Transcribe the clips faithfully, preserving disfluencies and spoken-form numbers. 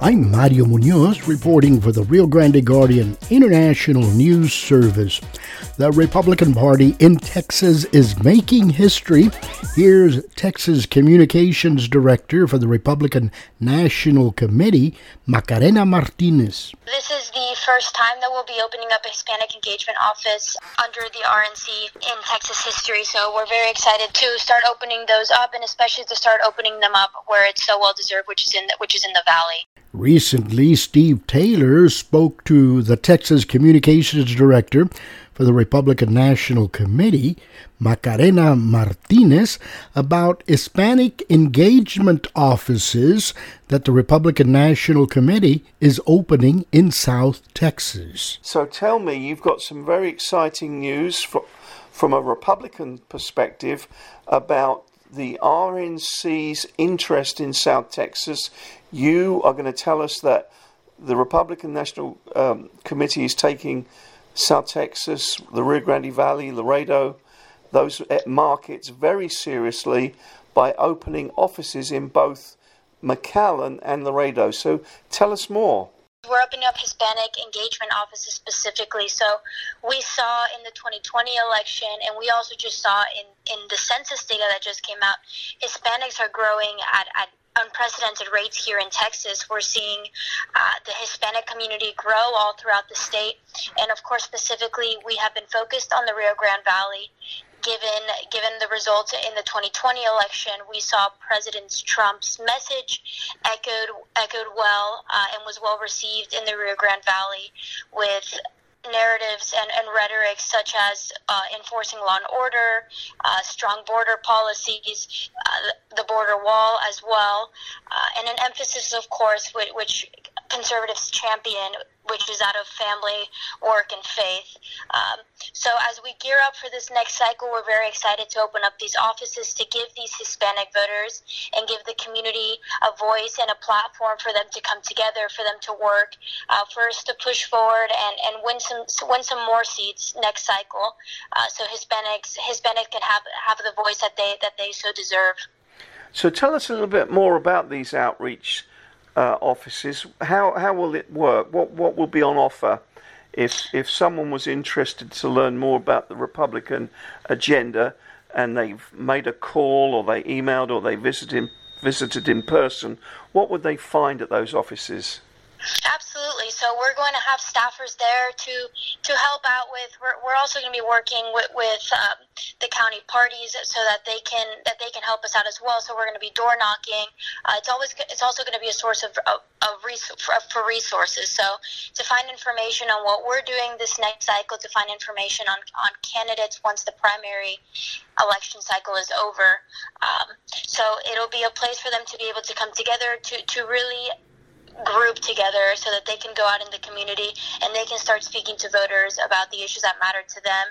I'm Mario Munoz, reporting for the Rio Grande Guardian International News Service. The Republican Party in Texas is making history. Here's Texas Communications Director for the Republican National Committee, Macarena Martinez. This is the first time that we'll be opening up a Hispanic engagement office under the R N C in Texas history, so we're very excited to start opening those up, and especially to start opening them up where it's so well-deserved, which is in the, which is in the Valley. Recently, Steve Taylor spoke to the Texas Communications Director for the Republican National Committee, Macarena Martinez, about Hispanic engagement offices that the Republican National Committee is opening in South Texas. So tell me, you've got some very exciting news for, from a Republican perspective about the R N C's interest in South Texas. You are going to tell us that the Republican National um, Committee is taking South Texas, the Rio Grande Valley, Laredo, those markets very seriously by opening offices in both McAllen and Laredo. So tell us more. We're opening up Hispanic engagement offices specifically. So we saw in the twenty twenty election, and we also just saw in, in the census data that just came out, Hispanics are growing at, at unprecedented rates here in Texas. We're seeing uh, the Hispanic community grow all throughout the state. And of course, specifically, we have been focused on the Rio Grande Valley. Given given the results in the twenty twenty election, we saw President Trump's message echoed echoed well uh, and was well received in the Rio Grande Valley, with narratives and, and rhetoric such as uh, enforcing law and order, uh, strong border policies, uh, the border wall as well, uh, and an emphasis, of course, which, which conservatives champion, which is out of family, work, and faith. Um, so as we gear up for this next cycle, we're very excited to open up these offices to give these Hispanic voters and give the community a voice and a platform for them to come together, for them to work, uh, for us to push forward and, and win some win some more seats next cycle. Uh, so Hispanics Hispanics can have, have the voice that they that they so deserve. So tell us a little bit more about these outreach Uh, offices. How how will it work? What what will be on offer if if someone was interested to learn more about the Republican agenda, and they've made a call or they emailed or they visited visited in person? What would they find at those offices? Absolutely. So we're going to have staffers there to to help out with. We're, we're also going to be working with, with um, the county parties so that they can that they can help us out as well. So we're going to be door knocking. Uh, it's always it's also going to be a source of of, of res- for, for resources. So to find information on what we're doing this next cycle, to find information on, on candidates once the primary election cycle is over. Um, so it'll be a place for them to be able to come together to to really group together so that they can go out in the community and they can start speaking to voters about the issues that matter to them.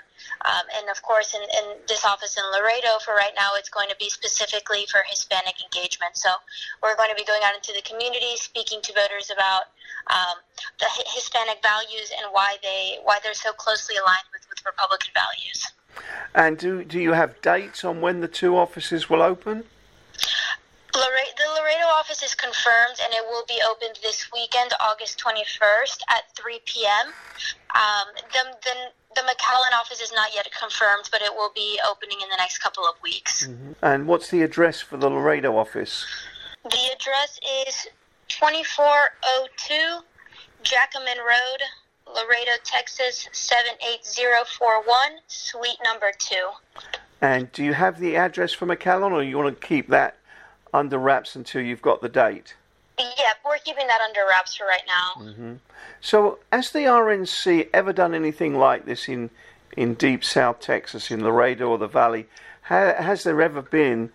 Um, and of course, in, in this office in Laredo, for right now, it's going to be specifically for Hispanic engagement. So we're going to be going out into the community, speaking to voters about um, the H- Hispanic values and why they why they're so closely aligned with, with Republican values. And do do you have dates on when the two offices will open? Laredo, the Laredo office is confirmed, and it will be opened this weekend, August twenty-first at three p.m. Um, the, the, the McAllen office is not yet confirmed, but it will be opening in the next couple of weeks. Mm-hmm. And what's the address for the Laredo office? The address is twenty-four oh two Jacomin Road, Laredo, Texas, seven eight zero four one, suite number two. And do you have the address for McAllen, or you want to keep that under wraps until you've got the date? Yeah, we're keeping that under wraps for right now. Mm-hmm. So has the R N C ever done anything like this in, in deep South Texas, in Laredo or the Valley? Ha- has there ever been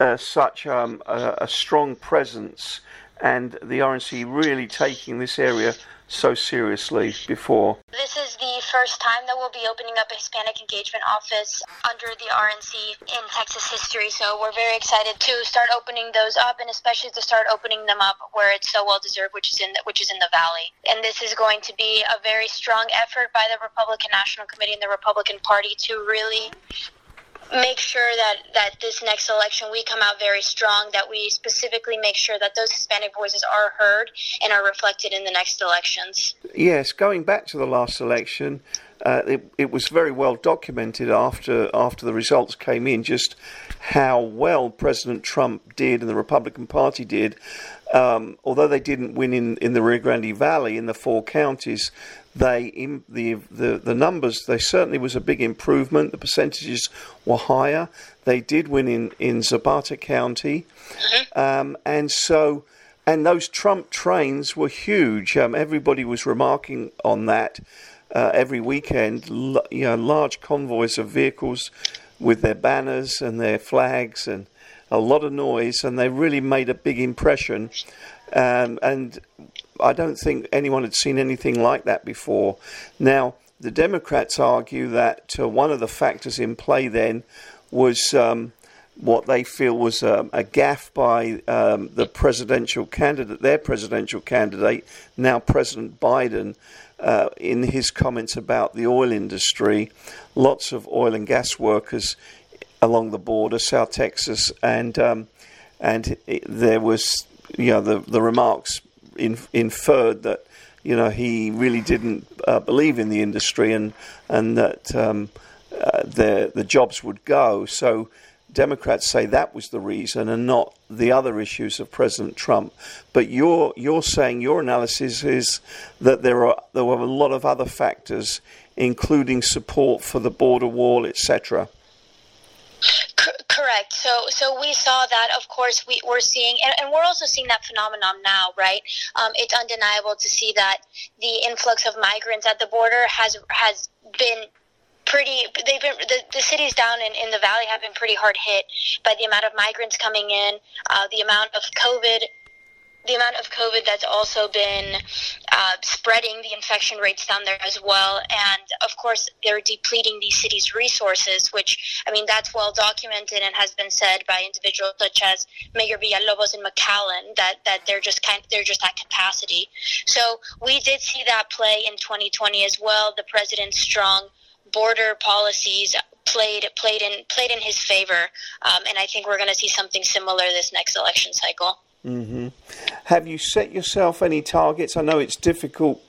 uh, such um, a, a strong presence and the R N C really taking this area so seriously before? This is the first time that we'll be opening up a Hispanic engagement office under the R N C in Texas history, so we're very excited to start opening those up, and especially to start opening them up where it's so well-deserved, which is in the, which is in the Valley. And this is going to be a very strong effort by the Republican National Committee and the Republican Party to really make sure that, that this next election we come out very strong, that we specifically make sure that those Hispanic voices are heard and are reflected in the next elections. Yes, going back to the last election, uh, it, it was very well documented after after the results came in just how well President Trump did and the Republican Party did. Um, although they didn't win in, in the Rio Grande Valley in the four counties, they in the, the the numbers, they certainly was a big improvement. The percentages were higher. They did win in, in Zapata County, um, and so and those Trump trains were huge. Um, everybody was remarking on that uh, every weekend. L- you know, large convoys of vehicles with their banners and their flags and a lot of noise, and they really made a big impression. Um, and I don't think anyone had seen anything like that before. Now, the Democrats argue that uh, one of the factors in play then was um, what they feel was a, a gaffe by um, the presidential candidate, their presidential candidate, now President Biden, uh, in his comments about the oil industry. Lots of oil and gas workers along the border, South Texas, and um, and it, there was, you know, the the remarks in, inferred that, you know, he really didn't uh, believe in the industry and and that um, uh, the the jobs would go. So Democrats say that was the reason and not the other issues of President Trump. But you're you're saying your analysis is that there are there were a lot of other factors, including support for the border wall, et cetera. Correct. So so we saw that, of course, we, we're seeing, and, and we're also seeing that phenomenon now, right? Um, it's undeniable to see that the influx of migrants at the border has has been pretty, they've been, the, the cities down in, in the valley have been pretty hard hit by the amount of migrants coming in, uh, the amount of COVID The amount of COVID that's also been uh, spreading, the infection rates down there as well. And, of course, they're depleting these cities' resources, which, I mean, that's well documented and has been said by individuals such as Mayor Villalobos in McAllen, that, that they're just kind of, they're just at capacity. So we did see that play in twenty twenty as well. The president's strong border policies played played in played in his favor. Um, and I think we're going to see something similar this next election cycle. Mm-hmm. Have you set yourself any targets? I know it's difficult,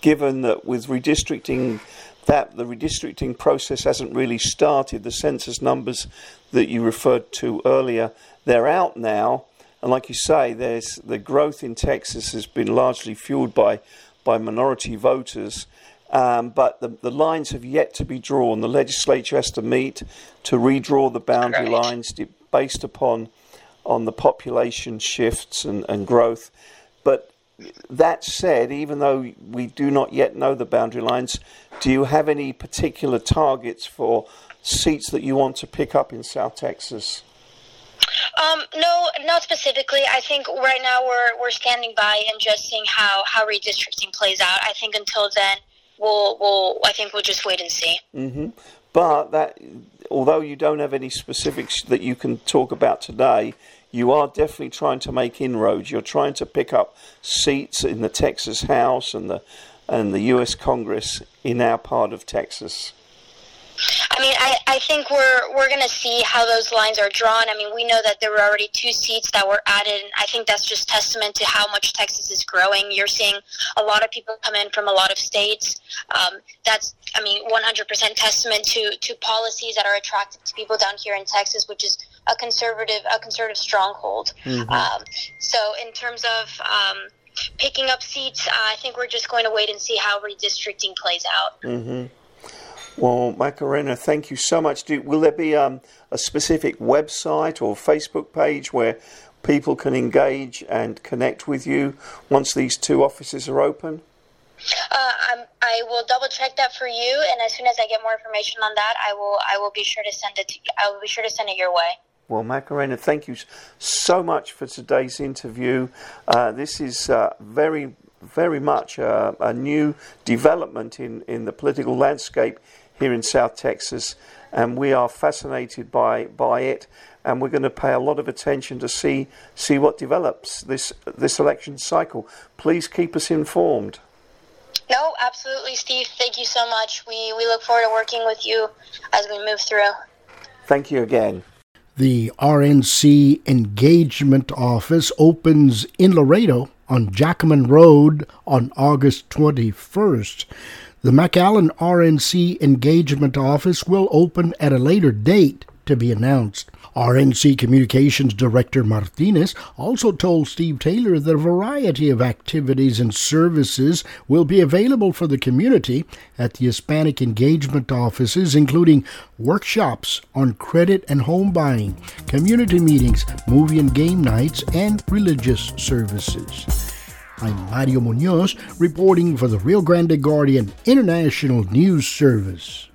given that with redistricting, that the redistricting process hasn't really started. The census numbers that you referred to earlier, they're out now, and like you say, there's the growth in Texas has been largely fueled by by minority voters. Um, but the, the lines have yet to be drawn. The legislature has to meet to redraw the boundary right. lines based upon. on the population shifts and, and growth. But that said, even though we do not yet know the boundary lines, do you have any particular targets for seats that you want to pick up in South Texas? Um, no, not specifically. I think right now we're we're standing by and just seeing how, how redistricting plays out. I think until then, we'll, we'll I think we'll just wait and see. Mm-hmm. But that, although you don't have any specifics that you can talk about today, you are definitely trying to make inroads. You're trying to pick up seats in the Texas House and the and the U S Congress in our part of Texas. I mean, I, I think we're we're going to see how those lines are drawn. I mean, we know that there were already two seats that were added, and I think that's just testament to how much Texas is growing. You're seeing a lot of people come in from a lot of states. Um, that's, I mean, one hundred percent testament to, to policies that are attractive to people down here in Texas, which is a conservative a conservative stronghold. Mm-hmm. Um, so in terms of um, picking up seats, uh, I think we're just going to wait and see how redistricting plays out. Mm-hmm. Well, Macarena, thank you so much. Do, will there be um, a specific website or Facebook page where people can engage and connect with you once these two offices are open? Uh, I'm, I will double check that for you, and as soon as I get more information on that, I will. I will be sure to send it. To, I will be sure to send it your way. Well, Macarena, thank you so much for today's interview. Uh, this is uh, very, very much a, a new development in, in the political landscape here in South Texas, and we are fascinated by by it, and we're going to pay a lot of attention to see see what develops this this election cycle. Please keep us informed. No, absolutely, Steve. Thank you so much. We we look forward to working with you as we move through. Thank you again. The R N C Engagement Office opens in Laredo on Jackman Road on August twenty-first. The McAllen R N C Engagement Office will open at a later date to be announced. R N C Communications Director Martinez also told Steve Taylor that a variety of activities and services will be available for the community at the Hispanic engagement offices, including workshops on credit and home buying, community meetings, movie and game nights, and religious services. I'm Mario Munoz, reporting for the Rio Grande Guardian International News Service.